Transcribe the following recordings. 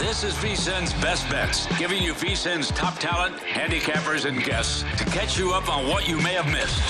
This is VSiN's Best Bets, giving you VSiN's top talent, handicappers, and guests to catch you up on what you may have missed.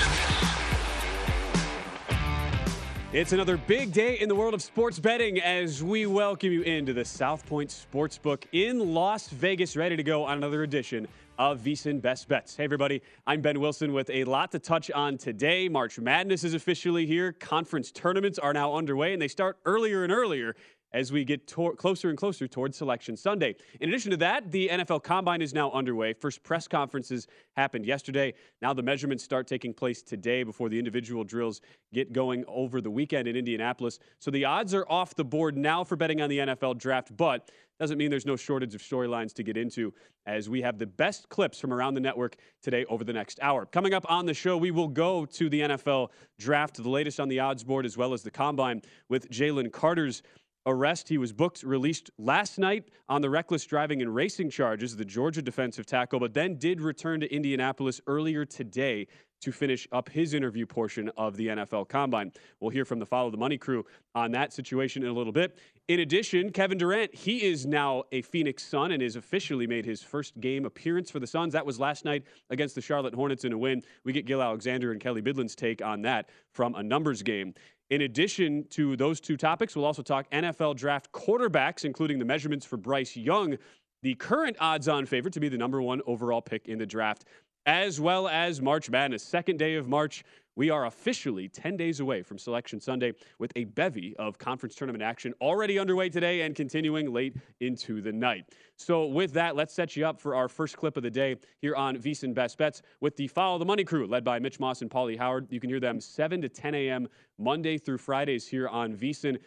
It's another big day in the world of sports betting as we welcome you into the South Point Sportsbook in Las Vegas, ready to go on another edition of VSiN Best Bets. Hey, everybody, I'm Ben Wilson with a lot to touch on today. March Madness is officially here. Conference tournaments are now underway, and they start earlier and earlier as we get closer and closer towards Selection Sunday. In addition to that, the NFL Combine is now underway. First press conferences happened yesterday. Now the measurements start taking place today before the individual drills get going over the weekend in Indianapolis. So the odds are off the board now for betting on the NFL draft, but doesn't mean there's no shortage of storylines to get into as we have the best clips from around the network today over the next hour. Coming up on the show, we will go to the NFL draft, the latest on the odds board, as well as the Combine with Jalen Carter's arrest. He was booked, released last night on the reckless driving and racing charges, the Georgia defensive tackle, but then did return to Indianapolis earlier today to finish up his interview portion of the NFL Combine. We'll hear from the Follow the Money crew on that situation in a little bit. In addition, Kevin Durant, he is now a Phoenix Sun and has officially made his first game appearance for the Suns. That was last night against the Charlotte Hornets in a win. We get Gil Alexander and Kelly Bidlin's take on that from A Numbers Game. In addition to those two topics, we'll also talk NFL draft quarterbacks, including the measurements for Bryce Young, the current odds-on favorite to be the number one overall pick in the draft, as well as March Madness. Second day of March, we are officially 10 days away from Selection Sunday with a bevy of conference tournament action already underway today and continuing late into the night. So with that, let's set you up for our first clip of the day here on VSiN Best Bets with the Follow the Money crew led by Mitch Moss and Paulie Howard. You can hear them 7 to 10 a.m. Monday through Fridays here on VSiN.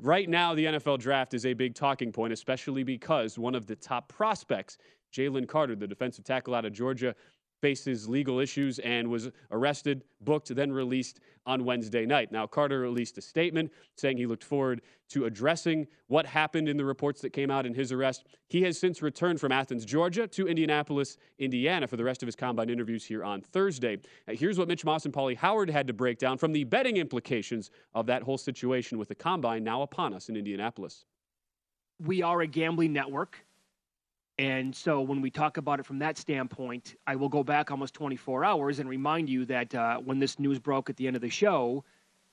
Right now, the NFL draft is a big talking point, especially because one of the top prospects, Jalen Carter, the defensive tackle out of Georgia, faces legal issues and was arrested, booked, then released on Wednesday night. Now, Carter released a statement saying he looked forward to addressing what happened in the reports that came out in his arrest. He has since returned from Athens, Georgia to Indianapolis, Indiana for the rest of his Combine interviews here on Thursday. Now, here's what Mitch Moss and Paulie Howard had to break down from the betting implications of that whole situation with the Combine now upon us in Indianapolis. We are a gambling network. And so when we talk about it from that standpoint, I will go back almost 24 hours and remind you that when this news broke at the end of the show,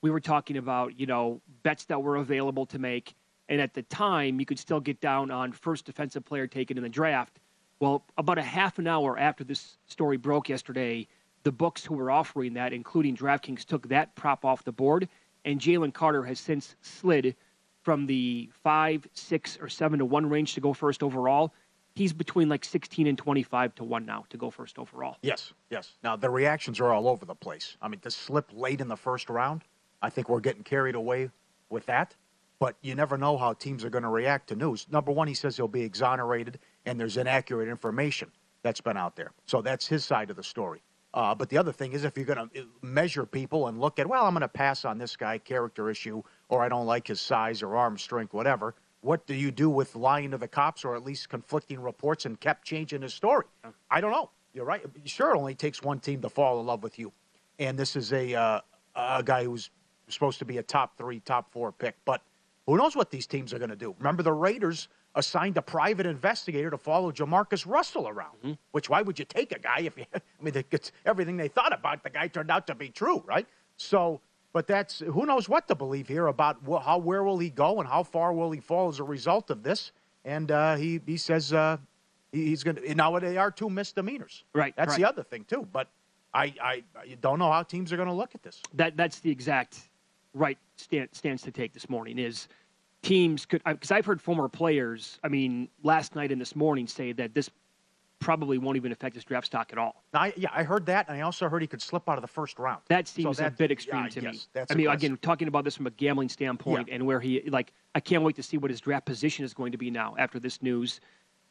we were talking about, you know, bets that were available to make. And at the time, you could still get down on first defensive player taken in the draft. Well, about a half an hour after this story broke yesterday, the books who were offering that, including DraftKings, took that prop off the board and Jalen Carter has since slid from the 5, 6, or 7 to 1 range to go first overall. He's between like 16 and 25 to 1 now to go first overall. Yes, yes. Now, the reactions are all over the place. I mean, to slip late in the first round, I think we're getting carried away with that. But you never know how teams are going to react to news. Number one, he says he'll be exonerated, and there's inaccurate information that's been out there. So that's his side of the story. But the other thing is, if you're going to measure people and look at, well, I'm going to pass on this guy, character issue, or I don't like his size or arm strength, whatever, what do you do with lying to the cops or at least conflicting reports and kept changing his story? I don't know. You're right. Sure, it only takes one team to fall in love with you. And this is a guy who's supposed to be a top three, top four pick. But who knows what these teams are going to do? Remember, the Raiders assigned a private investigator to follow Jamarcus Russell around, which why would you take a guy if you, I mean, it's everything they thought about, the guy turned out to be true, right? So, but that's, who knows what to believe here about how, where will he go and how far will he fall as a result of this? And he says he's going to, now they are two misdemeanors. Right. That's right. The other thing too, but I don't know how teams are going to look at this. That's the exact right stance to take this morning is, teams could, because I've heard former players, I mean, last night and this morning say that this probably won't even affect his draft stock at all. I heard that, and I also heard he could slip out of the first round. That seems a bit extreme to me. I mean, again, talking about this from a gambling standpoint and where he, like, I can't wait to see what his draft position is going to be now after this news.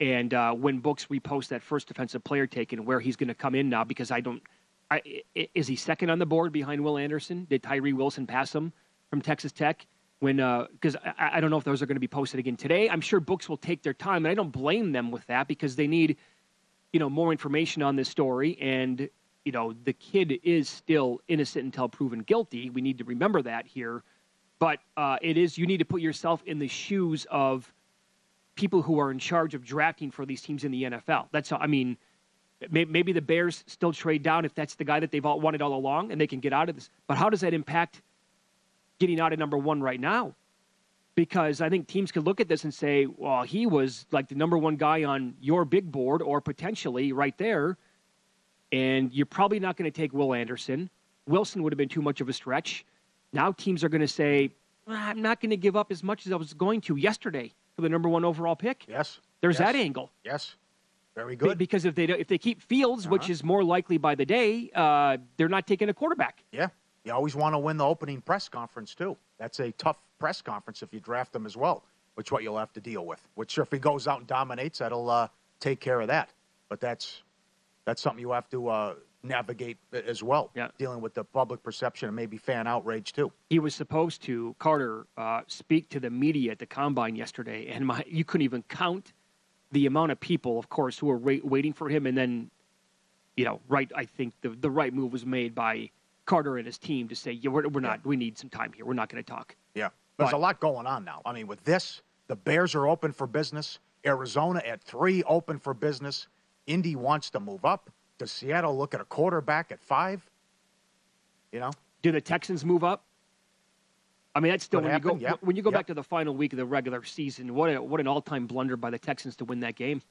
And when books repost that first defensive player taken, where he's going to come in now, because is he second on the board behind Will Anderson? Did Tyree Wilson pass him from Texas Tech? When, because I don't know if those are going to be posted again today. I'm sure books will take their time, and I don't blame them with that because they need, more information on this story. And, the kid is still innocent until proven guilty. We need to remember that here. But you need to put yourself in the shoes of people who are in charge of drafting for these teams in the NFL. That's how, maybe the Bears still trade down if that's the guy that they've all wanted all along and they can get out of this. But how does that impact getting out at number one right now? Because I think teams could look at this and say, well, he was like the number one guy on your big board or potentially right there. And you're probably not going to take Will Anderson. Wilson would have been too much of a stretch. Now teams are going to say, I'm not going to give up as much as I was going to yesterday for the number one overall pick. Yes. There's that angle. Yes. Very good. Because if they keep Fields, which is more likely by the day, they're not taking a quarterback. Yeah. You always want to win the opening press conference, too. That's a tough press conference if you draft them as well, which what you'll have to deal with. Which if he goes out and dominates, that'll take care of that. But that's something you have to navigate as well, dealing with the public perception and maybe fan outrage, too. He was supposed to, Carter, speak to the media at the Combine yesterday, and you couldn't even count the amount of people, of course, who were waiting for him. And then, I think the right move was made by Carter and his team to say, we're not, we need some time here. We're not going to talk. Yeah. There's a lot going on now. I mean, with this, the Bears are open for business. Arizona at 3, open for business. Indy wants to move up. Does Seattle look at a quarterback at 5? Do the Texans move up? I mean, that's still when you go back to the final week of the regular season, what an all-time blunder by the Texans to win that game.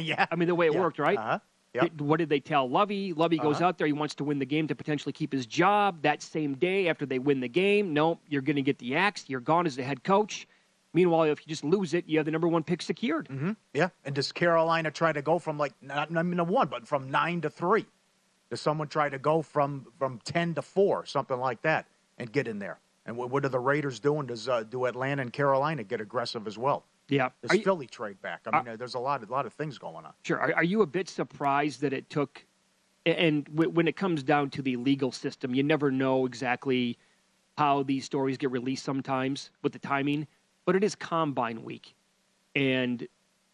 Yeah. I mean, the way it worked, right? Uh-huh. Yep. What did they tell Lovey? Lovey goes out there. He wants to win the game to potentially keep his job. That same day after they win the game, nope, you're going to get the axe. You're gone as the head coach. Meanwhile, if you just lose it, you have the number one pick secured. Mm-hmm. Yeah. And does Carolina try to go from not number one, but from 9 to 3? Does someone try to go from 10 to 4, something like that, and get in there? And what are the Raiders doing? Do Atlanta and Carolina get aggressive as well? Yeah. This Philly trade back. I mean, there's a lot of things going on. Sure. Are you a bit surprised that it took, and when it comes down to the legal system, you never know exactly how these stories get released sometimes with the timing, but it is Combine week. And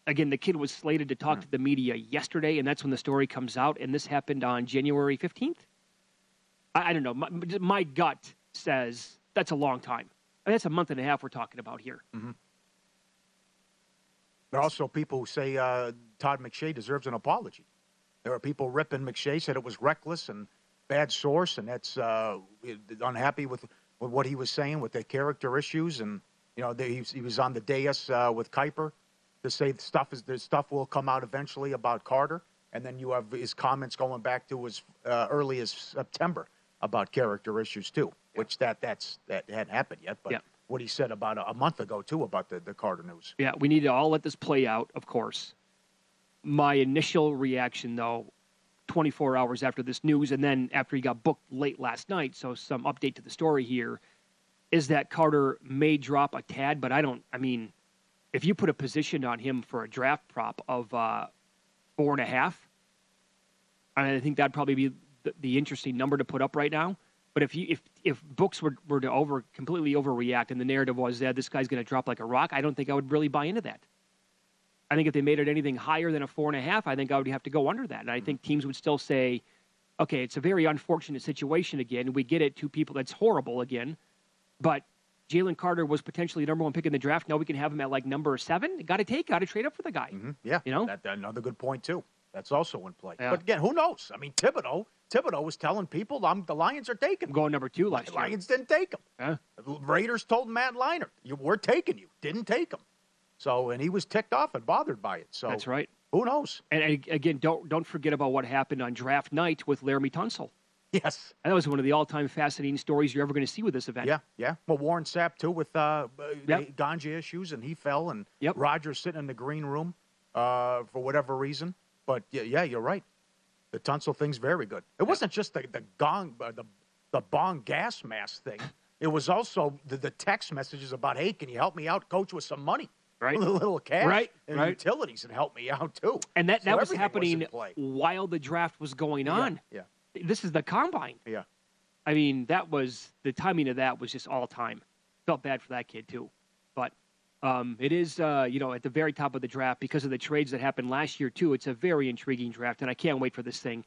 again, the kid was slated to talk to the media yesterday, and that's when the story comes out. And this happened on January 15th. I don't know. My gut says that's a long time. I mean, that's a month and a half we're talking about here. Mm-hmm. There are also people who say Todd McShay deserves an apology. There are people ripping McShay, said it was reckless and bad source, and that's unhappy with what he was saying with the character issues. And, he was on the dais with Kuiper to say the stuff will come out eventually about Carter. And then you have his comments going back to as early as September about character issues, too. which that hadn't happened yet. But what he said about a month ago, too, about the Carter news. Yeah, we need to all let this play out, of course. My initial reaction, though, 24 hours after this news and then after he got booked late last night, so some update to the story here, is that Carter may drop a tad, but if you put a position on him for a draft prop of 4.5, I think that'd probably be the interesting number to put up right now. But if books were to completely overreact and the narrative was that this guy's going to drop like a rock, I don't think I would really buy into that. I think if they made it anything higher than a 4.5, I think I would have to go under that. And I think teams would still say, okay, it's a very unfortunate situation again. We get it, two people, that's horrible again. But Jalen Carter was potentially number one pick in the draft. Now we can have him at like number 7. Got to trade up for the guy. Mm-hmm. Yeah, another good point too. That's also in play. Yeah. But again, who knows? Thibodeau was telling people, the Lions are taking him. Going number 2 last year. The Lions didn't take him. Huh? The Raiders told Matt Leinart, we're taking you. Didn't take him. So, and he was ticked off and bothered by it. So that's right. Who knows? And again, don't forget about what happened on draft night with Laramie Tunsil. Yes. And that was one of the all-time fascinating stories you're ever going to see with this event. Yeah. Well, Warren Sapp, too, with ganja issues, and he fell, and Rodgers sitting in the green room for whatever reason. But, yeah, you're right. The Tunsil thing's very good. It wasn't just the gong, the bong gas mask thing. It was also the text messages about, hey, can you help me out, coach, with some money? Right. A little cash and utilities, and help me out, too. And that was happening while the draft was going on. Yeah. This is the combine. Yeah. The timing of that was just all time. Felt bad for that kid, too. But it is, at the very top of the draft because of the trades that happened last year, too. It's a very intriguing draft, and I can't wait for this thing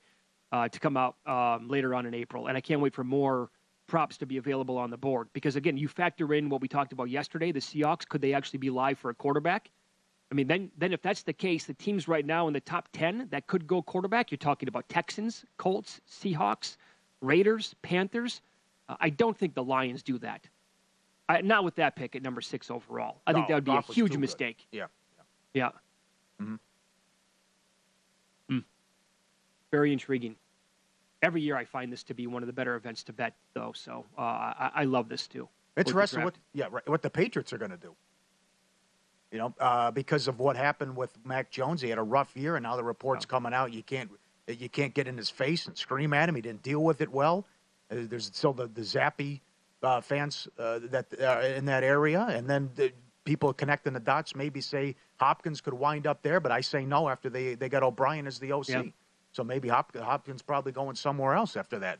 to come out later on in April. And I can't wait for more props to be available on the board because, again, you factor in what we talked about yesterday, the Seahawks, could they actually be live for a quarterback? Then if that's the case, the teams right now in the top 10 that could go quarterback, you're talking about Texans, Colts, Seahawks, Raiders, Panthers. I don't think the Lions do that. Not with that pick at number 6 overall. I think that would be a huge mistake. Good. Yeah. Mm-hmm. Very intriguing. Every year I find this to be one of the better events to bet, though. So I love this, too. Interesting what the Patriots are going to do. Because of what happened with Mac Jones. He had a rough year, and now the report's coming out. You can't get in his face and scream at him. He didn't deal with it well. There's still the Zappy fans that in that area. And then the people connecting the dots maybe say Hopkins could wind up there, but I say no after they got O'Brien as the OC. Yeah. So maybe Hopkins probably going somewhere else after that.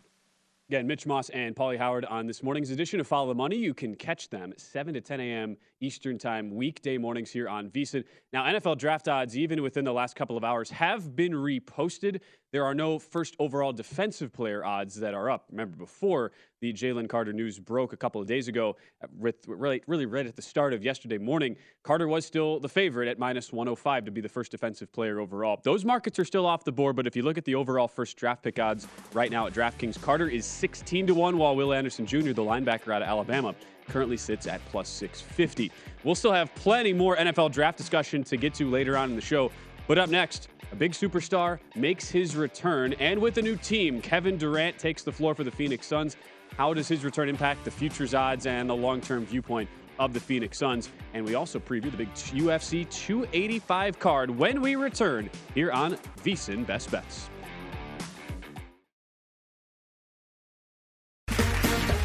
Again, Mitch Moss and Paulie Howard on this morning's edition of Follow the Money. You can catch them at 7 to 10 a.m. Eastern time weekday mornings here on VSiN. Now, NFL draft odds, even within the last couple of hours, have been reposted. There are no first overall defensive player odds that are up. Remember, before the Jalen Carter news broke a couple of days ago, really right at the start of yesterday morning, Carter was still the favorite at -105 to be the first defensive player overall. Those markets are still off the board, but if you look at the overall first draft pick odds right now at DraftKings, Carter is 16-1, while Will Anderson Jr., the linebacker out of Alabama, currently sits at +650. We'll still have plenty more NFL draft discussion to get to later on in the show. But up next, a big superstar makes his return, and with a new team, Kevin Durant takes the floor for the Phoenix Suns. How does his return impact the futures odds and the long-term viewpoint of the Phoenix Suns? And we also preview the big UFC 285 card when we return here on VSiN Best Bets.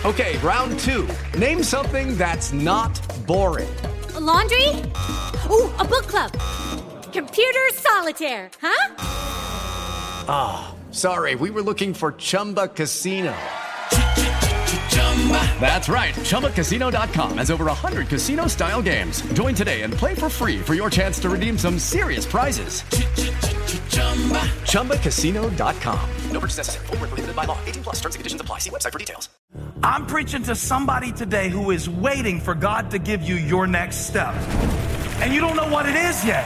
Okay, round 2. Name something that's not boring. A laundry? Ooh, a book club. Computer solitaire, huh? Ah, oh, sorry. We were looking for Chumba Casino. That's right. Chumbacasino.com has over 100 casino-style games. Join today and play for free for your chance to redeem some serious prizes. Chumbacasino.com. No purchase necessary. Void where prohibited by law. 18+ terms and conditions apply. See website for details. I'm preaching to somebody today who is waiting for God to give you your next step, and you don't know what it is yet.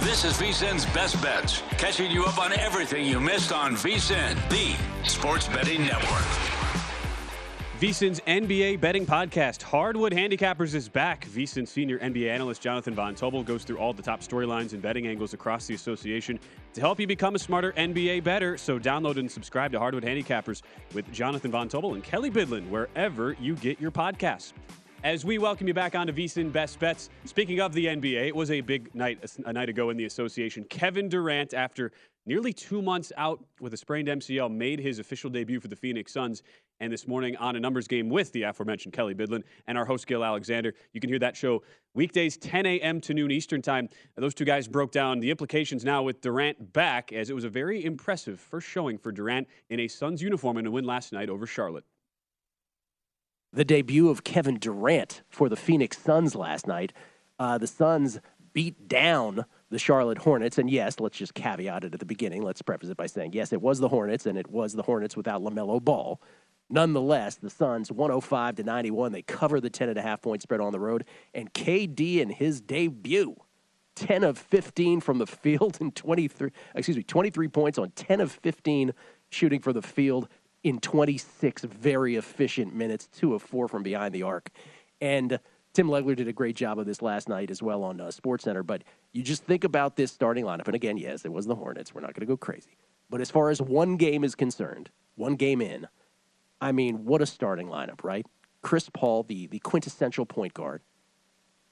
This is VSiN's Best Bets, catching you up on everything you missed on VSiN, the sports betting network. VSiN's NBA betting podcast, Hardwood Handicappers, is back. VSiN senior NBA analyst Jonathan Von Tobel goes through all the top storylines and betting angles across the association to help you become a smarter NBA bettor. So download and subscribe to Hardwood Handicappers with Jonathan Von Tobel and Kelly Bidlin wherever you get your podcasts. As we welcome you back onto VSiN Best Bets, speaking of the NBA, it was a big night a night ago in the association. Kevin Durant, after nearly 2 months out with a sprained MCL, made his official debut for the Phoenix Suns. And this morning on A Numbers Game with the aforementioned Kelly Bidlin and our host Gil Alexander, you can hear that show weekdays 10 a.m. to noon Eastern time. And those two guys broke down the implications now with Durant back, as it was a very impressive first showing for Durant in a Suns uniform and a win last night over Charlotte. The debut of Kevin Durant for the Phoenix Suns last night. The Suns beat down the Charlotte Hornets. And yes, let's just caveat it at the beginning. Let's preface it by saying, yes, it was the Hornets, and it was the Hornets without LaMelo Ball. Nonetheless, the Suns 105-91. They cover the 10.5 point spread on the road. And KD in his debut, 10 of 15 from the field and 23 points on 10 of 15 shooting for the field. In 26 very efficient minutes, 2 of 4 from behind the arc. And Tim Legler did a great job of this last night as well on SportsCenter. But you just think about this starting lineup. And again, yes, it was the Hornets. We're not going to go crazy. But as far as one game is concerned, one game in, I mean, what a starting lineup, right? Chris Paul, the quintessential point guard.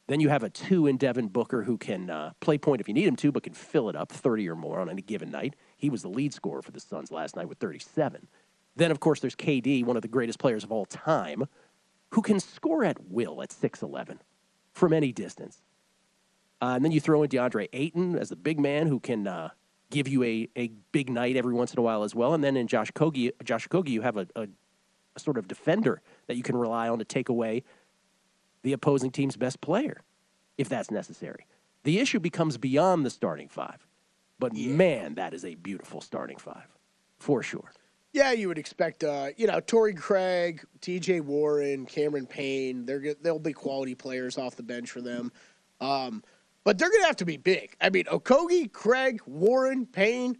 Then you have a 2 in Devin Booker, who can play point if you need him to, but can fill it up 30 or more on any given night. He was the lead scorer for the Suns last night with 37. Then, of course, there's KD, one of the greatest players of all time, who can score at will at 6'11", from any distance. And then you throw in DeAndre Ayton as the big man who can give you a big night every once in a while as well. And then in Josh Okogie, you have a sort of defender that you can rely on to take away the opposing team's best player. if that's necessary. The issue becomes beyond the starting five. But, man, that is a beautiful starting five, for sure. Yeah, you would expect, Torrey Craig, T.J. Warren, Cameron Payne. They'll be quality players off the bench for them. But they're going to have to be big. I mean, Okogie, Craig, Warren, Payne,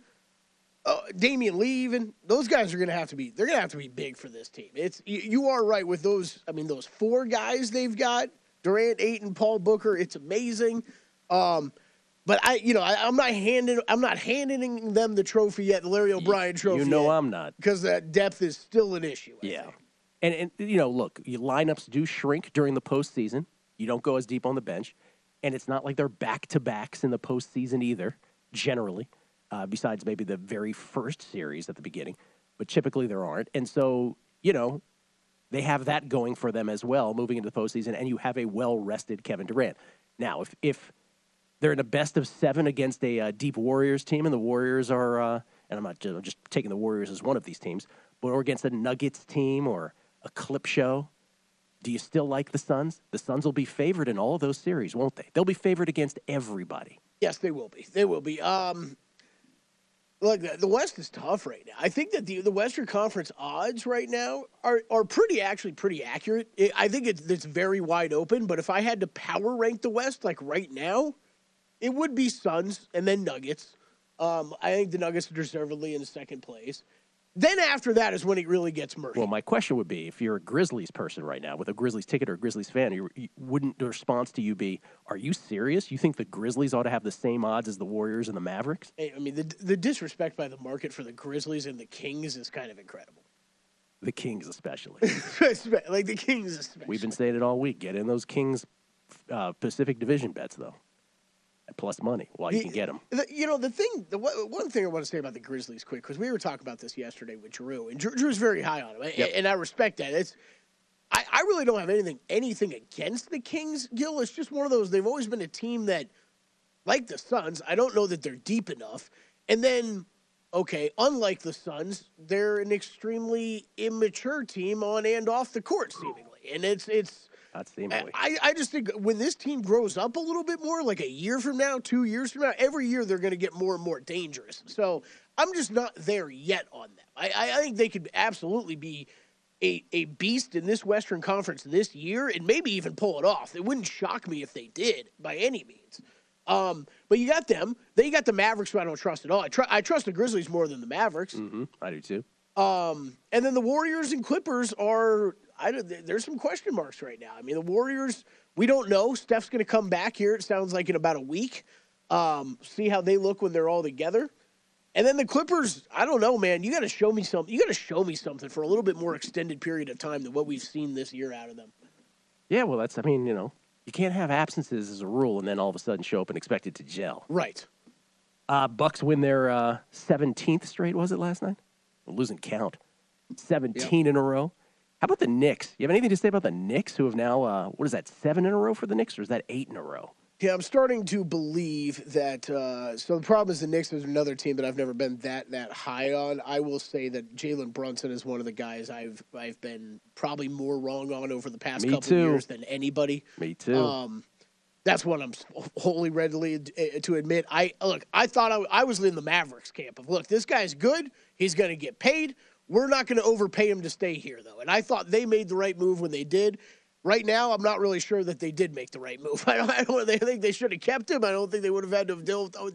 Damian Lee even. Those guys are going to have to be – they're going to have to be big for this team. You are right with those – I mean, those four guys they've got, Durant, Ayton, Paul Booker, it's amazing. But I'm not handing them the trophy yet, the Larry O'Brien trophy. I'm not, because that depth is still an issue. I think. And look, your lineups do shrink during the postseason. You don't go as deep on the bench, and it's not like they're back-to-backs in the postseason either. Generally, besides maybe the very first series at the beginning, but typically there aren't. And so they have that going for them as well, moving into the postseason, and you have a well-rested Kevin Durant. Now, if they're in a best-of-7 against a deep Warriors team, and the Warriors are and I'm just taking the Warriors as one of these teams, but or against a Nuggets team or a clip show, do you still like the Suns? The Suns will be favored in all of those series, won't they? They'll be favored against everybody. Yes, they will be. They will be. Look, the West is tough right now. I think that the Western Conference odds right now are pretty accurate. I think it's very wide open, but if I had to power rank the West like right now, it would be Suns and then Nuggets. I think the Nuggets are deservedly in second place. Then after that is when it really gets murky. Well, my question would be, if you're a Grizzlies person right now with a Grizzlies ticket or a Grizzlies fan, wouldn't the response to you be, are you serious? You think the Grizzlies ought to have the same odds as the Warriors and the Mavericks? I mean, the disrespect by the market for the Grizzlies and the Kings is kind of incredible. The Kings especially. We've been saying it all week. Get in those Kings Pacific Division bets, though. Plus money while you can get them. One thing I want to say about the Grizzlies quick, because we were talking about this yesterday with Drew, and Drew's very high on him, and I respect that. I really don't have anything against the Kings, Gil. It's just one of those, they've always been a team that, like the Suns, I don't know that they're deep enough. And then, unlike the Suns, they're an extremely immature team on and off the court, seemingly. And it's I just think when this team grows up a little bit more, like a year from now, 2 years from now, every year they're going to get more and more dangerous. So I'm just not there yet on them. I think they could absolutely be a beast in this Western Conference this year and maybe even pull it off. It wouldn't shock me if they did by any means. But you got them. Then you got the Mavericks, who I don't trust at all. I trust the Grizzlies more than the Mavericks. Mm-hmm. I do too. And then the Warriors and Clippers are... there's some question marks right now. I mean, the Warriors, we don't know. Steph's going to come back here, it sounds like, in about a week. See how they look when they're all together. And then the Clippers, I don't know, man. You got to show me something. You got to show me something for a little bit more extended period of time than what we've seen this year out of them. Yeah, well, you can't have absences as a rule and then all of a sudden show up and expect it to gel. Right. Bucks win their 17th straight, was it last night? I'm losing count. 17 in a row. How about the Knicks? You have anything to say about the Knicks, who have now, 7 in a row for the Knicks, or is that 8 in a row? Yeah, I'm starting to believe that, so the problem is the Knicks is another team that I've never been that high on. I will say that Jalen Brunson is one of the guys I've been probably more wrong on over the past couple of years than anybody. Me too. That's what I'm wholly readily to admit. I thought I was in the Mavericks camp of, look, this guy's good, he's going to get paid. We're not going to overpay him to stay here, though. And I thought they made the right move when they did. Right now, I'm not really sure that they did make the right move. I think they should have kept him. I don't think they would have had to have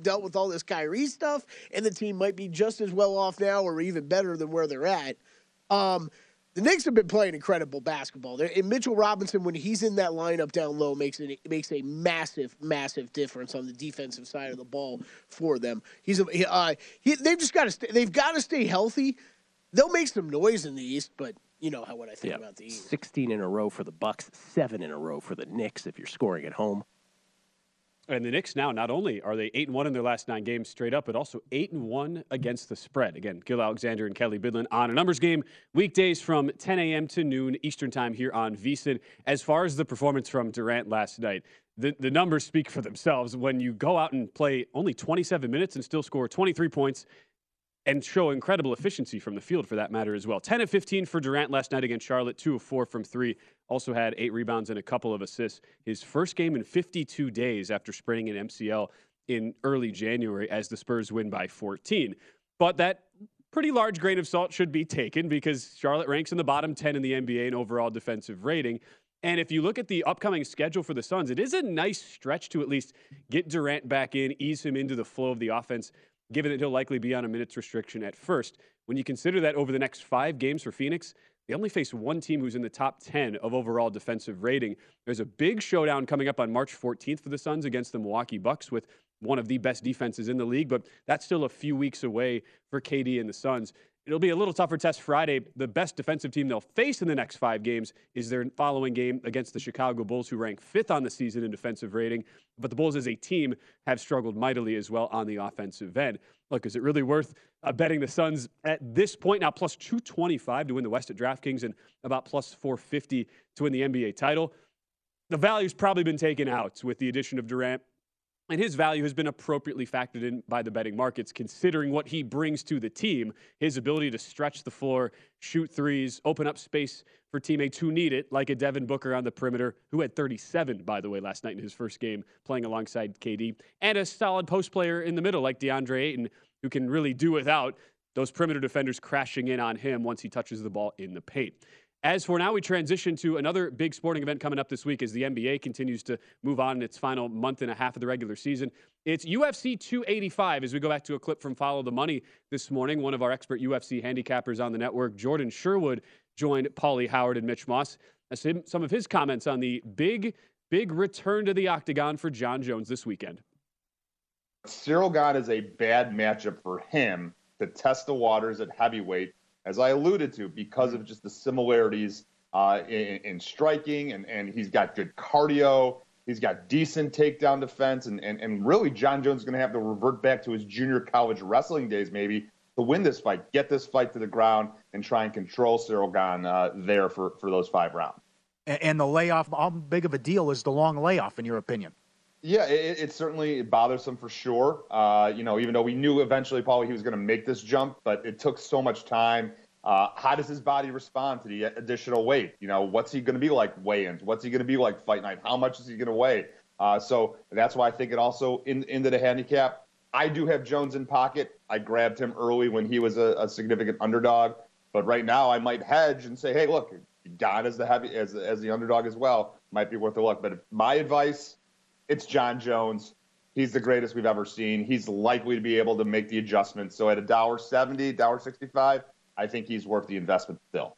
dealt with all this Kyrie stuff. And the team might be just as well off now or even better than where they're at. The Knicks have been playing incredible basketball. And Mitchell Robinson, when he's in that lineup down low, makes a massive, massive difference on the defensive side of the ball for them. They've got to stay healthy. They'll make some noise in the East, but you know what I think about the East. 16 in a row for the Bucks, 7 in a row for the Knicks if you're scoring at home. And the Knicks now, not only are they 8-1 in their last 9 games straight up, but also 8-1 against the spread. Again, Gil Alexander and Kelly Bidlin on a numbers game weekdays from 10 a.m. to noon Eastern time here on VSiN. As far as the performance from Durant last night, the numbers speak for themselves. When you go out and play only 27 minutes and still score 23 points, and show incredible efficiency from the field for that matter as well. 10 of 15 for Durant last night against Charlotte, 2 of 4 from 3. Also had 8 rebounds and a couple of assists. His first game in 52 days after spraining an MCL in early January as the Spurs win by 14. But that pretty large grain of salt should be taken because Charlotte ranks in the bottom 10 in the NBA in overall defensive rating. And if you look at the upcoming schedule for the Suns, it is a nice stretch to at least get Durant back in, ease him into the flow of the offense, given that he'll likely be on a minutes restriction at first. When you consider that over the next 5 games for Phoenix, they only face one team who's in the top 10 of overall defensive rating. There's a big showdown coming up on March 14th for the Suns against the Milwaukee Bucks with one of the best defenses in the league, but that's still a few weeks away for KD and the Suns. It'll be a little tougher test Friday. The best defensive team they'll face in the next 5 games is their following game against the Chicago Bulls, who rank 5th on the season in defensive rating. But the Bulls as a team have struggled mightily as well on the offensive end. Look, is it really worth betting the Suns at this point? Now, plus 225 to win the West at DraftKings and about plus 450 to win the NBA title. The value's probably been taken out with the addition of Durant. And his value has been appropriately factored in by the betting markets, considering what he brings to the team, his ability to stretch the floor, shoot threes, open up space for teammates who need it, like a Devin Booker on the perimeter, who had 37, by the way, last night in his first game, playing alongside KD, and a solid post player in the middle, like DeAndre Ayton, who can really do without those perimeter defenders crashing in on him once he touches the ball in the paint. As for now, we transition to another big sporting event coming up this week as the NBA continues to move on in its final month and a half of the regular season. It's UFC 285 as we go back to a clip from Follow the Money this morning. One of our expert UFC handicappers on the network, Jordan Sherwood, joined Paulie Howard and Mitch Moss. Some of his comments on the big return to the octagon for Jon Jones this weekend. Ciryl Gane is a bad matchup for him to test the waters at heavyweight, as I alluded to, because of just the similarities in striking, and he's got good cardio, he's got decent takedown defense, and really Jon Jones is going to have to revert back to his junior college wrestling days maybe to win this fight, get this fight to the ground, and try and control Ciryl Gane there for those 5 rounds. And the layoff, how big of a deal is the long layoff in your opinion? Yeah, it certainly bothersome for sure. Even though we knew eventually, Paulie, he was going to make this jump, but it took so much time. How does his body respond to the additional weight? What's he going to be like weigh-ins? What's he going to be like fight night? How much is he going to weigh? So that's why I think it also into the handicap. I do have Jones in pocket. I grabbed him early when he was a significant underdog, but right now I might hedge and say, hey, look, Gane is the heavy as the underdog as well. Might be worth a look. But my advice. It's Jon Jones. He's the greatest we've ever seen. He's likely to be able to make the adjustments. So at $1.70, $1.65, I think he's worth the investment still.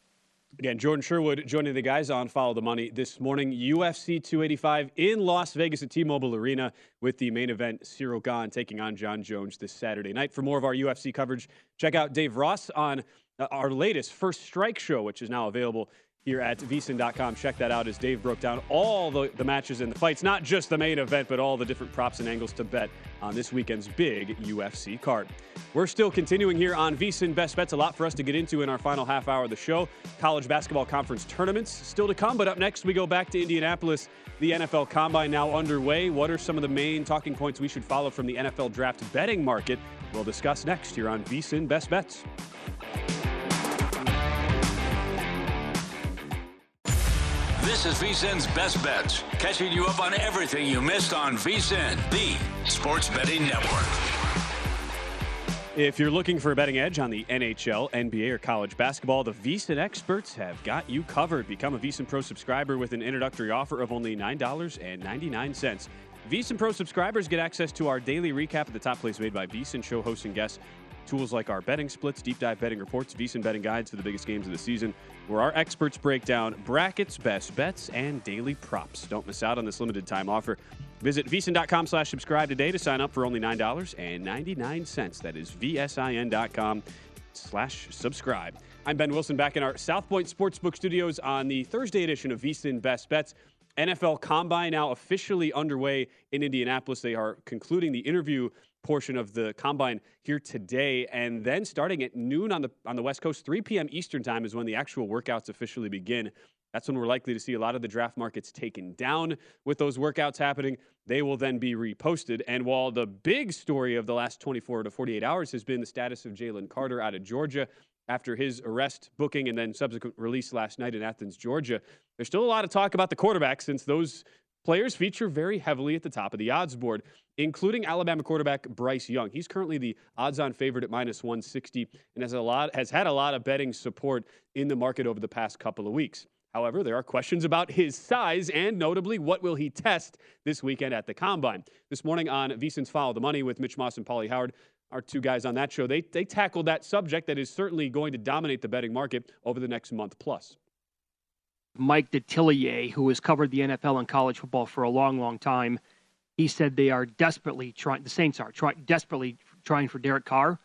Again, Jordan Sherwood joining the guys on Follow the Money this morning. UFC 285 in Las Vegas at T-Mobile Arena with the main event, Ciryl Gane taking on Jon Jones this Saturday night. For more of our UFC coverage, check out Dave Ross on our latest First Strike show, which is now available here at VSiN.com. Check that out as Dave broke down all the matches and the fights, not just the main event, but all the different props and angles to bet on this weekend's big UFC card. We're still continuing here on VSiN Best Bets. A lot for us to get into in our final half hour of the show. College basketball conference tournaments still to come, but up next we go back to Indianapolis. The NFL Combine now underway. What are some of the main talking points we should follow from the NFL draft betting market? We'll discuss next here on VSiN Best Bets. This is VSiN's Best Bets, catching you up on everything you missed on VSiN, the sports betting network. If you're looking for a betting edge on the NHL, NBA, or college basketball, the VSiN experts have got you covered. Become a VSiN Pro subscriber with an introductory offer of only $9.99. VSiN Pro subscribers get access to our daily recap of the top plays made by VSiN show hosts and guests. Tools like our betting splits, deep dive betting reports, VSiN betting guides to the biggest games of the season, where our experts break down brackets, best bets, and daily props. Don't miss out on this limited time offer. Visit VSiN.com/subscribe today to sign up for only $9.99. That is VSIN.com/subscribe. I'm Ben Wilson back in our South Point Sportsbook studios on the Thursday edition of VSiN Best Bets. NFL Combine now officially underway in Indianapolis. They are concluding the interview portion of the Combine here today, and then starting at noon on the West Coast, 3 p.m. Eastern time is when the actual workouts officially begin That's when we're likely to see a lot of the draft markets taken down with those workouts happening. They will then be reposted. And while the big story of the last 24 to 48 hours has been the status of Jalen Carter out of Georgia after his arrest, booking, and then subsequent release last night in Athens, Georgia, there's still a lot of talk about the quarterback since those players feature very heavily at the top of the odds board, including Alabama quarterback Bryce Young. He's currently the odds-on favorite at -160 and has had a lot of betting support in the market over the past couple of weeks. However, there are questions about his size and, notably, what will he test this weekend at the Combine. This morning on VSiN's Follow the Money with Mitch Moss and Paulie Howard, our two guys on that show, they tackled that subject that is certainly going to dominate the betting market over the next month plus. Mike Detillier, who has covered the NFL and college football for a long, long time, he said they are desperately trying, the Saints are desperately trying for Derek Carr.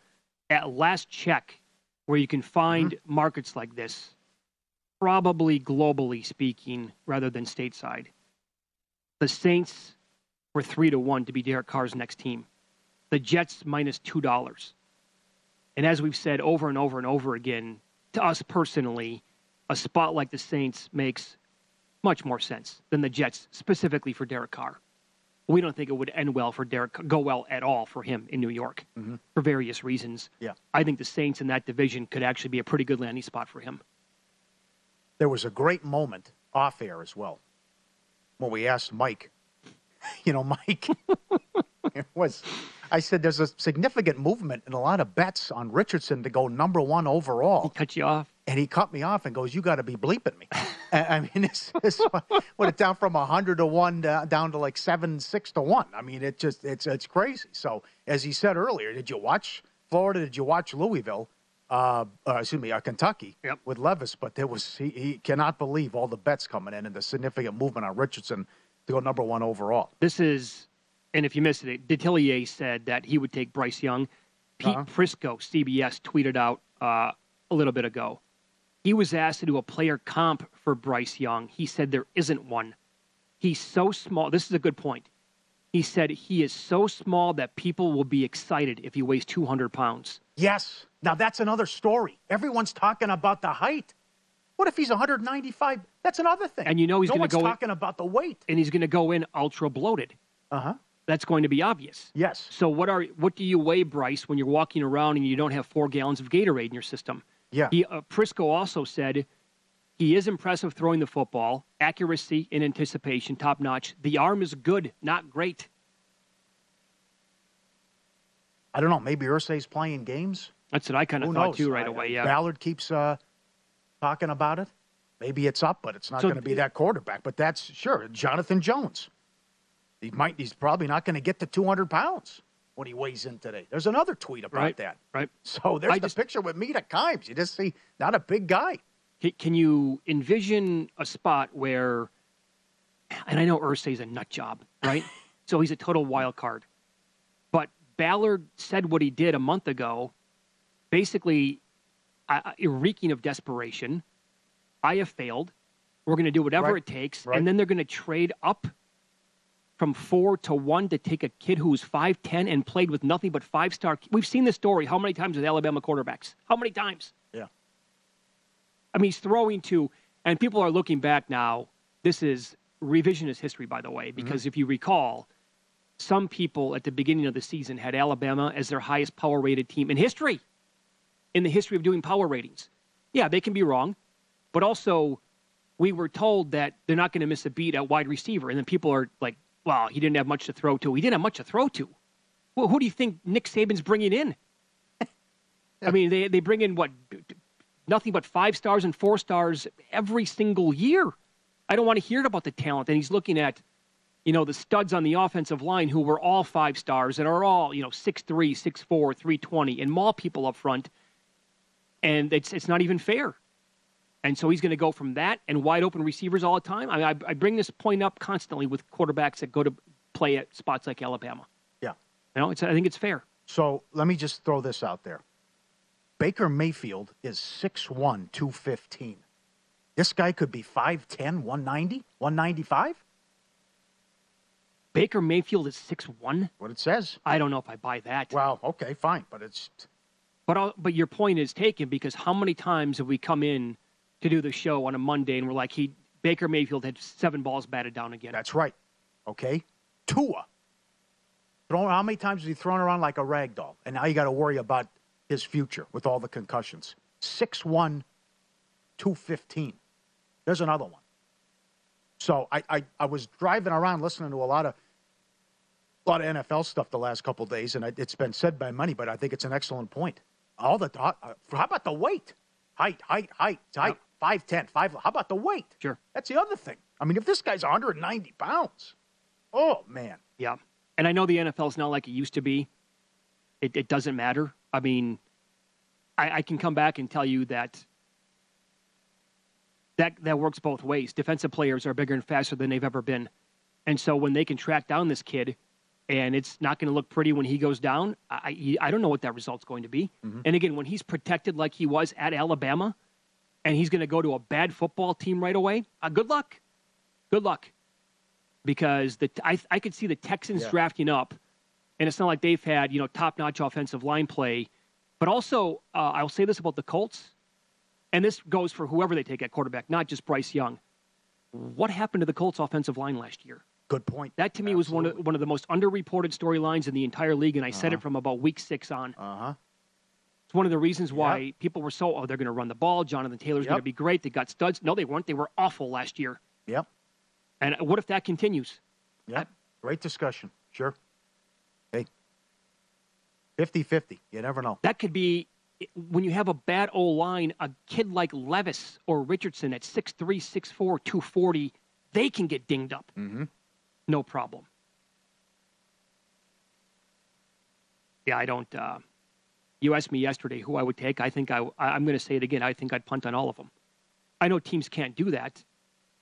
At last check, where you can find markets like this, probably globally speaking, rather than stateside, the Saints were 3-1 to be Derek Carr's next team. The Jets -$2. And as we've said over and over and over again, to us personally, a spot like the Saints makes much more sense than the Jets, specifically for Derek Carr. We don't think it would end well for go well at all for him in New York for various reasons. Yeah. I think the Saints in that division could actually be a pretty good landing spot for him. There was a great moment off air as well when we asked Mike, Mike, it was, I said, there's a significant movement and a lot of bets on Richardson to go number 1 overall. He cut you off. And he cut me off and goes, "You got to be bleeping me." I mean, this went down from 100 to 1 down to like 7-6 to 1. I mean, it just it's crazy. So, as he said earlier, did you watch Florida? Did you watch Louisville? Kentucky with Levis? But there was he cannot believe all the bets coming in and the significant movement on Richardson to go number 1 overall. This is, and if you missed it, Detillier said that he would take Bryce Young. Pete Prisco, CBS, tweeted out a little bit ago. He was asked to do a player comp for Bryce Young. He said there isn't one. He's so small. This is a good point. He said he is so small that people will be excited if he weighs 200 pounds. Yes. Now, that's another story. Everyone's talking about the height. What if he's 195? That's another thing. And he's going to go in. No one's talking about the weight. And he's going to go in ultra bloated. Uh-huh. That's going to be obvious. Yes. So what do you weigh, Bryce, when you're walking around and you don't have 4 gallons of Gatorade in your system? Yeah. Prisco also said he is impressive throwing the football, accuracy and anticipation, top notch. The arm is good, not great. I don't know. Maybe Irsay's playing games. That's what I kind of thought too right away. Yeah. Ballard keeps talking about it. Maybe it's up, but it's not going to be that quarterback. But that's sure. Jonathan Jones. He's probably not going to get to 200 pounds. When he weighs in today, there's another tweet about that. Right. So there's picture with Meta Kimes. You just see not a big guy. Can you envision a spot where? And I know Irsay's a nut job, right? So he's a total wild card. But Ballard said what he did a month ago, basically reeking of desperation. I have failed. We're going to do whatever it takes, and then they're going to trade up from 4 to 1 to take a kid who's 5'10" and played with nothing but 5-star. We've seen this story how many times with Alabama quarterbacks? How many times? Yeah. I mean, he's throwing to, and people are looking back now. This is revisionist history, by the way, because if you recall, some people at the beginning of the season had Alabama as their highest power-rated team in history, in the history of doing power ratings. Yeah, they can be wrong, but also we were told that they're not going to miss a beat at wide receiver, and then people are like, well, he didn't have much to throw to. He didn't have much to throw to. Well, who do you think Nick Saban's bringing in? I mean, they bring in, nothing but 5 stars and 4 stars every single year. I don't want to hear it about the talent. And he's looking at, the studs on the offensive line who were all 5 stars and are all, 6'3", 6'4", 320, and maul people up front. And it's not even fair. And so he's going to go from that and wide open receivers all the time. I mean, I bring this point up constantly with quarterbacks that go to play at spots like Alabama. Yeah. I think it's fair. So let me just throw this out there. Baker Mayfield is 6'1", 215. This guy could be 5'10", 190, 195. Baker Mayfield is 6'1"? What it says. I don't know if I buy that. Well, okay, fine. But it's... But your point is taken, because how many times have we come in to do the show on a Monday, and we're like, he Baker Mayfield had 7 balls batted down again. That's right. Okay? Tua. How many times is he thrown around like a rag doll? And now you got to worry about his future with all the concussions. 6'1", 215. There's another one. So I was driving around listening to a lot of NFL stuff the last couple of days, and it's been said by many, but I think it's an excellent point. How about the weight? Height. 5'10", 5'11". How about the weight? Sure. That's the other thing. I mean, if this guy's 190 pounds, oh, man. Yeah. And I know the NFL is not like it used to be. It doesn't matter. I mean, I can come back and tell you that works both ways. Defensive players are bigger and faster than they've ever been. And so when they can track down this kid and it's not going to look pretty when he goes down, I don't know what that result's going to be. Mm-hmm. And again, when he's protected like he was at Alabama and he's going to go to a bad football team right away, good luck. Good luck. Because I could see the Texans drafting up, and it's not like they've had top-notch offensive line play. But also, I'll say this about the Colts, and this goes for whoever they take at quarterback, not just Bryce Young. What happened to the Colts' offensive line last year? Good point. That, to me, was one of the most underreported storylines in the entire league, and I said it from about week 6 on. Uh-huh. It's one of the reasons why people were so, they're going to run the ball. Jonathan Taylor's going to be great. They got studs. No, they weren't. They were awful last year. Yep. And what if that continues? Yeah, great discussion. Sure. Hey, 50-50. You never know. That could be, when you have a bad O-line, a kid like Levis or Richardson at 6'3", 6'4", 240, they can get dinged up. Mm-hmm. No problem. Yeah, I don't. You asked me yesterday who I would take. I think I'm going to say it again. I think I'd punt on all of them. I know teams can't do that.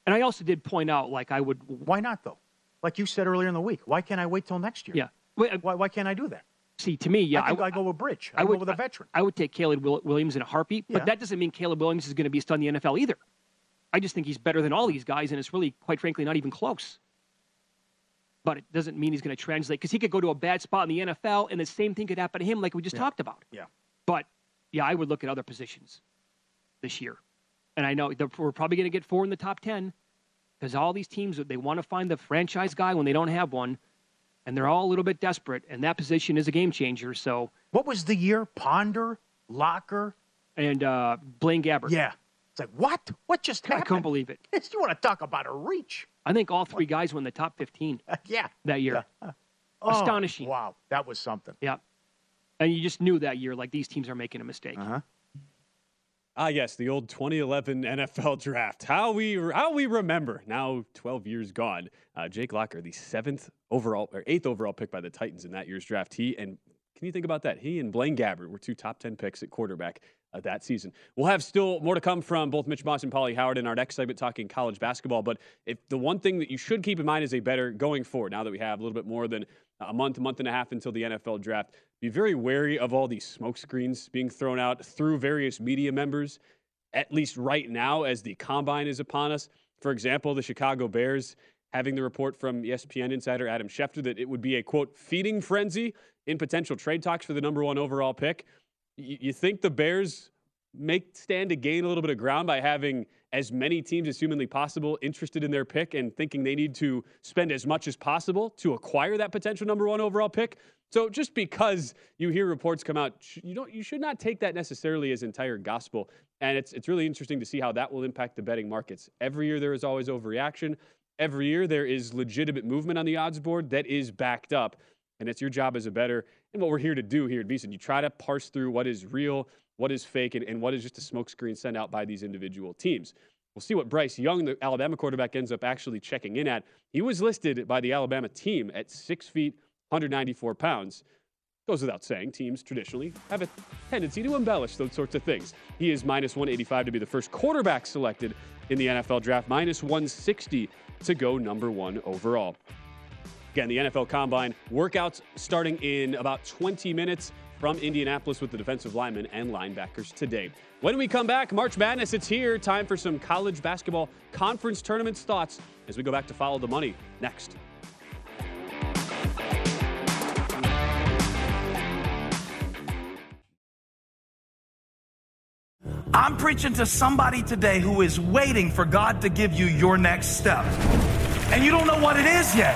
And I also did point out, I would... Why not, though? Like you said earlier in the week, why can't I wait till next year? Yeah. Why can't I do that? See, to me, yeah. I go with Bridge. I would go with a veteran. I would take Caleb Williams in a heartbeat, but that doesn't mean Caleb Williams is going to be a stud in the NFL either. I just think he's better than all these guys, and it's really, quite frankly, not even close. But it doesn't mean he's going to translate, because he could go to a bad spot in the NFL, and the same thing could happen to him like we just talked about. Yeah. But, I would look at other positions this year. And I know we're probably going to get 4 in the top 10 because all these teams, they want to find the franchise guy when they don't have one, and they're all a little bit desperate, and that position is a game changer. So, what was the year? Ponder, Locker, and Blaine Gabbert. Yeah. It's like, what? What just happened? I couldn't believe it. You want to talk about a reach. I think all 3 guys won the top 15 that year. Yeah. Astonishing. Wow, that was something. Yeah. And you just knew that year, these teams are making a mistake. Uh-huh. Ah, yes, the old 2011 NFL draft. How we remember, now 12 years gone. Jake Locker, the 8th overall pick by the Titans in that year's draft. Can you think about that? He and Blaine Gabbert were 2 top 10 picks at quarterback that season. We'll have still more to come from both Mitch Moss and Paulie Howard in our next segment talking college basketball. But if the one thing that you should keep in mind is a better going forward, now that we have a little bit more than a month and a half until the NFL draft, be very wary of all these smoke screens being thrown out through various media members, at least right now as the combine is upon us. For example, the Chicago Bears having the report from ESPN insider Adam Schefter that it would be a, quote, feeding frenzy in potential trade talks for the number 1 overall pick. You think the Bears stand to gain a little bit of ground by having as many teams as humanly possible interested in their pick and thinking they need to spend as much as possible to acquire that potential number 1 overall pick? So just because you hear reports come out, you should not take that necessarily as entire gospel. And it's really interesting to see how that will impact the betting markets. Every year there is always overreaction. Every year there is legitimate movement on the odds board that is backed up. And it's your job as a bettor, and what we're here to do here at VSiN. You try to parse through what is real, what is fake, and what is just a smokescreen sent out by these individual teams. We'll see what Bryce Young, the Alabama quarterback, ends up actually checking in at. He was listed by the Alabama team at 6 feet, 194 pounds. Goes without saying, teams traditionally have a tendency to embellish those sorts of things. He is -185 to be the first quarterback selected in the NFL draft, -160 to go number 1 overall. Again, the NFL Combine workouts starting in about 20 minutes from Indianapolis with the defensive linemen and linebackers today. When we come back, March Madness, it's here. Time for some college basketball conference tournaments thoughts as we go back to Follow the Money next. I'm preaching to somebody today who is waiting for God to give you your next step. And you don't know what it is yet.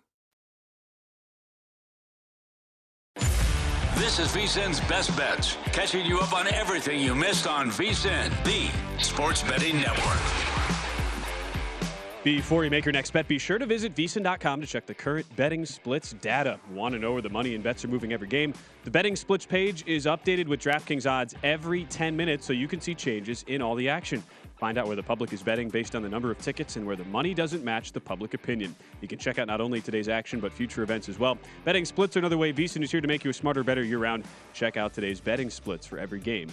This is VSiN's Best Bets, catching you up on everything you missed on VSiN, the sports betting network. Before you make your next bet, be sure to visit VSiN.com to check the current betting splits data. Want to know where the money and bets are moving every game? The betting splits page is updated with DraftKings odds every 10 minutes, so you can see changes in all the action. Find out where the public is betting based on the number of tickets and where the money doesn't match the public opinion. You can check out not only today's action, but future events as well. Betting splits are another way VSiN is here to make you a smarter, better year-round. Check out today's betting splits for every game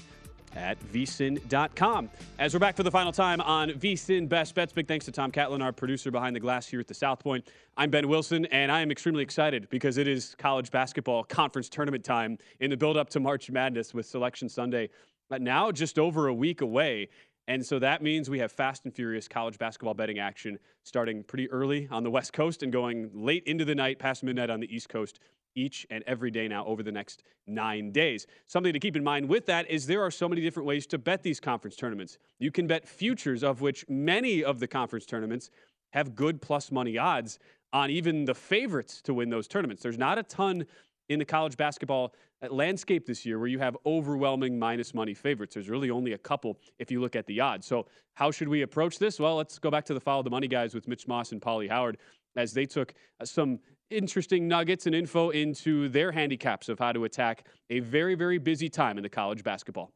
at vsin.com. As we're back for the final time on VSiN Best Bets, big thanks to Tom Catlin, our producer behind the glass here at the South Point. I'm Ben Wilson, and I am extremely excited because it is college basketball conference tournament time in the build-up to March Madness with Selection Sunday now just over a week away. And so that means we have fast and furious college basketball betting action starting pretty early on the West Coast and going late into the night, past midnight on the East Coast, each and every day now over the next 9 days. Something to keep in mind with that is there are so many different ways to bet these conference tournaments. You can bet futures, of which many of the conference tournaments have good plus money odds on even the favorites to win those tournaments. There's not a ton in the college basketball landscape this year where you have overwhelming minus money favorites. There's really only a couple if you look at the odds. So how should we approach this? Well, let's go back to the Follow the Money guys with Mitch Moss and Paulie Howard as they took some interesting nuggets and info into their handicaps of how to attack a very, very busy time in the college basketball.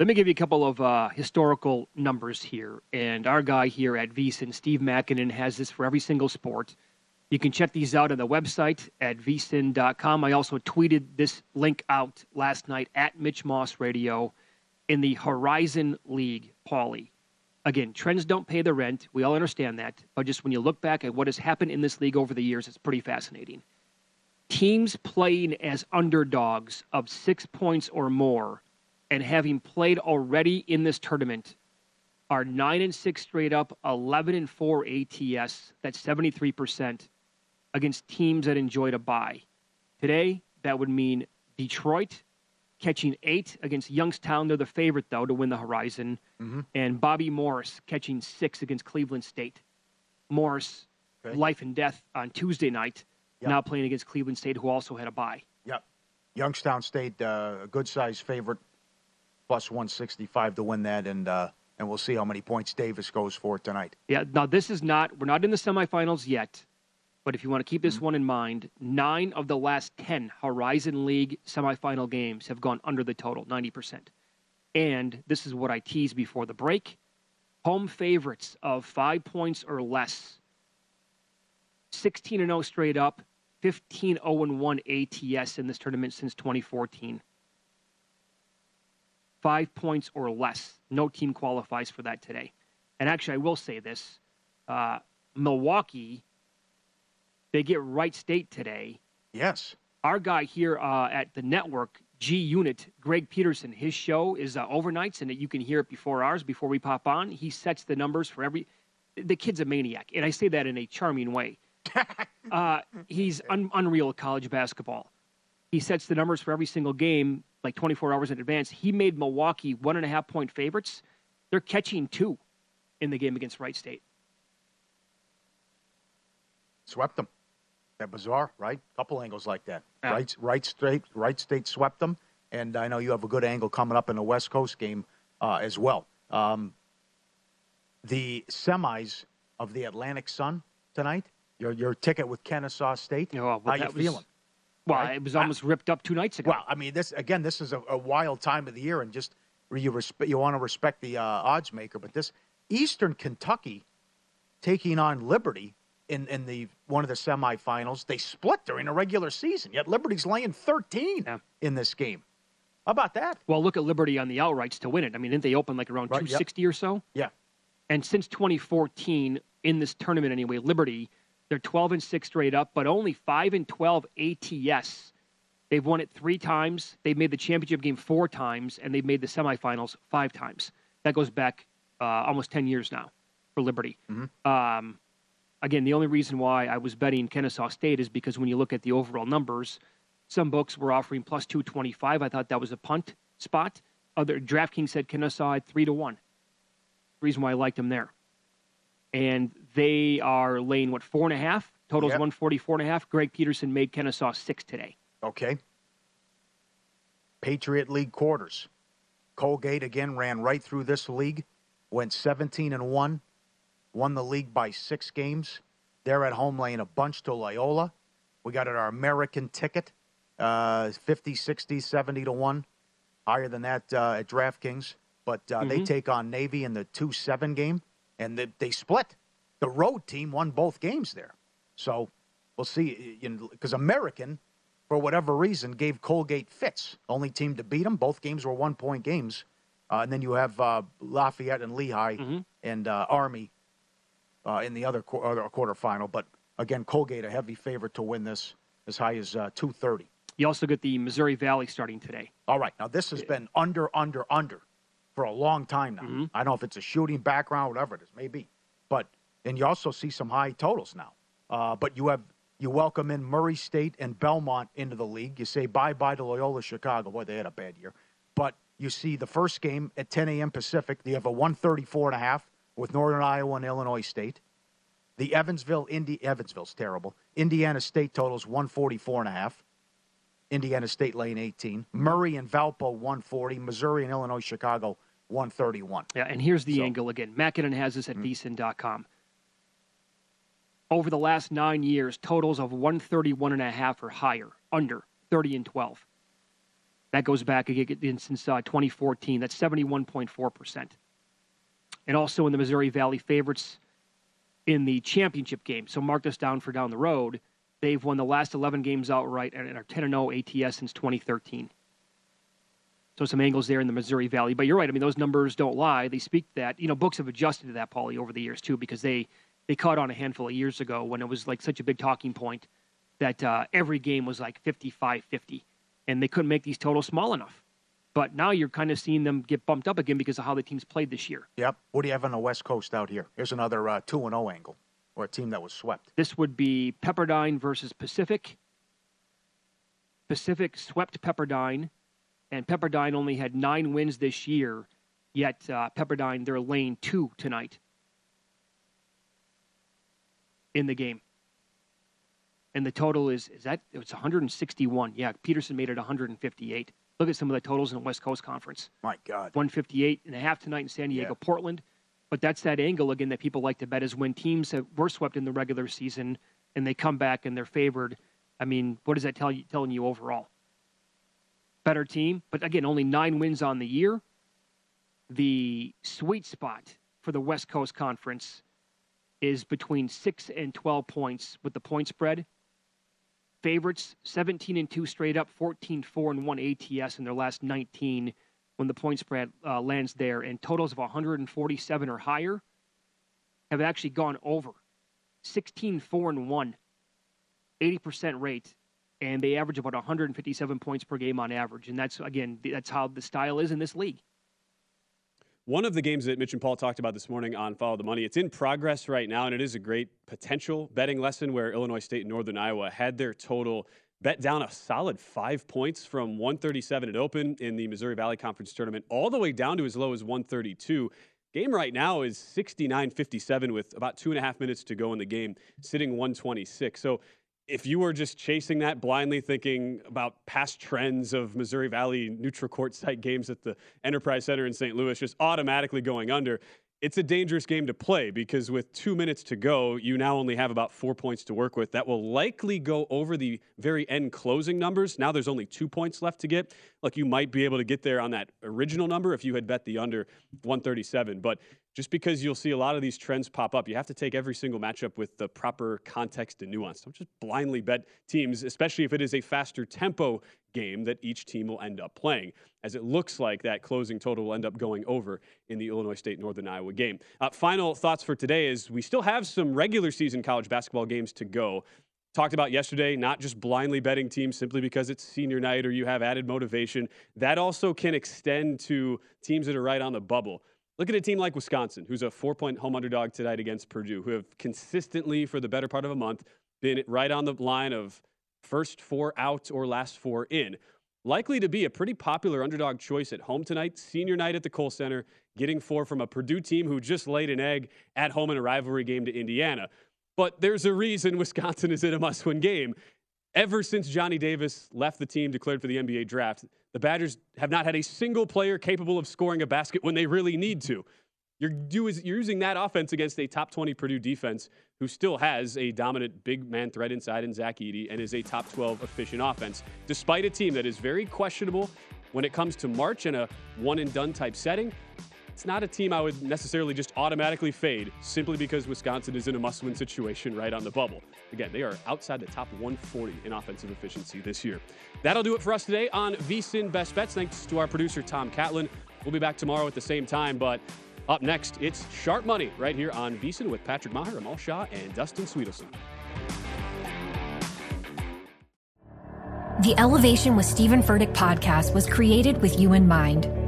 Let me give you a couple of historical numbers here. And our guy here at VSiN, Steve Mackinnon, has this for every single sport. You can check these out on the website at vsin.com. I also tweeted this link out last night at Mitch Moss Radio in the Horizon League, Paulie. Again, trends don't pay the rent. We all understand that. But just when you look back at what has happened in this league over the years, it's pretty fascinating. Teams playing as underdogs of 6 points or more and having played already in this tournament are 9-6 straight up, 11-4 ATS. That's 73%. Against teams that enjoyed a bye. Today, that would mean Detroit catching 8 against Youngstown. They're the favorite, though, to win the Horizon. Mm-hmm. And Bobby Morris catching 6 against Cleveland State. Morris, okay, life and death on Tuesday night, yep, now playing against Cleveland State, who also had a bye. Yep. Youngstown State, a good-sized favorite, plus 165 to win that, and we'll see how many points Davis goes for tonight. Yeah, now this is not – we're not in the semifinals yet. But if you want to keep this one in mind, 9 of the last 10 Horizon League semifinal games have gone under the total, 90%. And this is what I teased before the break. Home favorites of 5 points or less, 16-0 straight up, 15-0-1 ATS in this tournament since 2014. 5 points or less. No team qualifies for that today. And actually, I will say this. Milwaukee... they get Wright State today. Yes. Our guy here at the network, G Unit, Greg Peterson, his show is overnights, and you can hear it before ours, before we pop on. He sets the numbers for every – the kid's a maniac, and I say that in a charming way. He's unreal at college basketball. He sets the numbers for every single game, like 24 hours in advance. He made Milwaukee 1.5-point favorites. They're catching 2 in the game against Wright State. Swept them. That bizarre, right? Couple angles like that. Yeah. Wright State swept them, and I know you have a good angle coming up in the West Coast game as well. The semis of the Atlantic Sun tonight. Your ticket with Kennesaw State. Yeah, well, how you feeling? Well, right? It was almost ripped up 2 nights ago. Well, I mean, this is a wild time of the year, and just you want to respect the odds maker, but this Eastern Kentucky taking on Liberty. In the one of the semifinals, they split during a regular season. Yet Liberty's laying 13 in this game. How about that? Well, look at Liberty on the outrights to win it. I mean, didn't they open like around 260 or so? Yeah. And since 2014 in this tournament, anyway, Liberty, they're 12-6 straight up, but only 5-12 ATS. They've won it 3 times. They've made the championship game 4 times, and they've made the semifinals 5 times. That goes back almost 10 years now for Liberty. Mm-hmm. Again, the only reason why I was betting Kennesaw State is because when you look at the overall numbers, some books were offering plus 225. I thought that was a punt spot. Other DraftKings said Kennesaw at 3-1. Reason why I liked them there. And they are laying, 4.5? Total's 144.5. Greg Peterson made Kennesaw 6 today. Okay. Patriot League quarters. Colgate again ran right through this league, went 17-1. Won the league by 6 games. They're at home laying a bunch to Loyola. We got it our American ticket, 50, 60, 70-1. Higher than that at DraftKings. But they take on Navy in the 2-7 game, and they split. The road team won both games there. So we'll see. Because American, for whatever reason, gave Colgate fits. Only team to beat them. Both games were 1-point games. And then you have Lafayette and Lehigh and Army. In the other quarterfinal. But, again, Colgate, a heavy favorite to win this as high as 230. You also get the Missouri Valley starting today. All right. Now, this has been under for a long time now. Mm-hmm. I don't know if it's a shooting background, whatever it is, maybe. But and you also see some high totals now. But you welcome in Murray State and Belmont into the league. You say bye-bye to Loyola Chicago. Boy, they had a bad year. But you see the first game at 10 a.m. Pacific. You have a 134.5 with Northern Iowa and Illinois State. The Evansville's terrible. Indiana State totals 144.5. Indiana State lane 18. Murray and Valpo 140. Missouri and Illinois Chicago 131. Yeah, and here's the angle again. Mackinnon has this at VSiN.com. Over the last 9 years, totals of 131.5 or higher, under 30-12. That goes back again since 2014. That's 71.4%. And also in the Missouri Valley favorites in the championship game. So mark this down for down the road. They've won the last 11 games outright and are 10-0 ATS since 2013. So some angles there in the Missouri Valley. But you're right. I mean, those numbers don't lie. They speak that. You know, books have adjusted to that, Paulie, over the years, too, because they caught on a handful of years ago when it was like such a big talking point that every game was like 55-50. And they couldn't make these totals small enough. But now you're kind of seeing them get bumped up again because of how the teams played this year. Yep. What do you have on the West Coast out here? Here's another 2-0 angle, or a team that was swept. This would be Pepperdine versus Pacific. Pacific swept Pepperdine, and Pepperdine only had 9 wins this year, yet Pepperdine, they're lane 2 tonight in the game. And the total it's 161. Yeah, Peterson made it 158. Look at some of the totals in the West Coast Conference. My God. 158.5 tonight in San Diego, Portland. But that's that angle, again, that people like to bet is when teams were swept in the regular season and they come back and they're favored. I mean, what is that telling you overall? Better team, but again, only 9 wins on the year. The sweet spot for the West Coast Conference is between 6 and 12 points with the point spread. Favorites, 17-2 straight up, 14-4-1 ATS in their last 19 when the point spread lands there. And totals of 147 or higher have actually gone over. 16-4-1, 80% rate. And they average about 157 points per game on average. And that's, again, that's how the style is in this league. One of the games that Mitch and Paul talked about this morning on Follow the Money, it's in progress right now, and it is a great potential betting lesson where Illinois State and Northern Iowa had their total bet down a solid 5 points from 137 at open in the Missouri Valley Conference tournament all the way down to as low as 132. Game right now is 69-57 with about 2.5 minutes to go in the game, sitting 126. So if you were just chasing that blindly, thinking about past trends of Missouri Valley neutral court site games at the Enterprise Center in St. Louis just automatically going under, it's a dangerous game to play because with 2 minutes to go, you now only have about 4 points to work with. That will likely go over the very end closing numbers. Now there's only 2 points left to get. Look, you might be able to get there on that original number if you had bet the under 137, but just because you'll see a lot of these trends pop up, you have to take every single matchup with the proper context and nuance. Don't just blindly bet teams, especially if it is a faster tempo game that each team will end up playing, as it looks like that closing total will end up going over in the Illinois State-Northern Iowa game. Final thoughts for today is we still have some regular season college basketball games to go. Talked about yesterday, not just blindly betting teams simply because it's senior night or you have added motivation. That also can extend to teams that are right on the bubble. Look at a team like Wisconsin, who's a 4-point home underdog tonight against Purdue, who have consistently, for the better part of a month, been right on the line of first 4 out or last 4 in. Likely to be a pretty popular underdog choice at home tonight, senior night at the Kohl Center, getting 4 from a Purdue team who just laid an egg at home in a rivalry game to Indiana. But there's a reason Wisconsin is in a must-win game. Ever since Johnny Davis left the team, declared for the NBA draft, the Badgers have not had a single player capable of scoring a basket when they really need to. You're using that offense against a top 20 Purdue defense who still has a dominant big man threat inside in Zach Edey and is a top 12 efficient offense, despite a team that is very questionable when it comes to March in a one-and-done type setting. It's not a team I would necessarily just automatically fade simply because Wisconsin is in a must-win situation right on the bubble. Again, they are outside the top 140 in offensive efficiency this year. That'll do it for us today on VSiN Best Bets. Thanks to our producer, Tom Catlin. We'll be back tomorrow at the same time, but up next, it's Sharp Money right here on VSiN with Patrick Maher, Amal Shah, and Dustin Sweetelson. The Elevation with Stephen Furtick podcast was created with you in mind.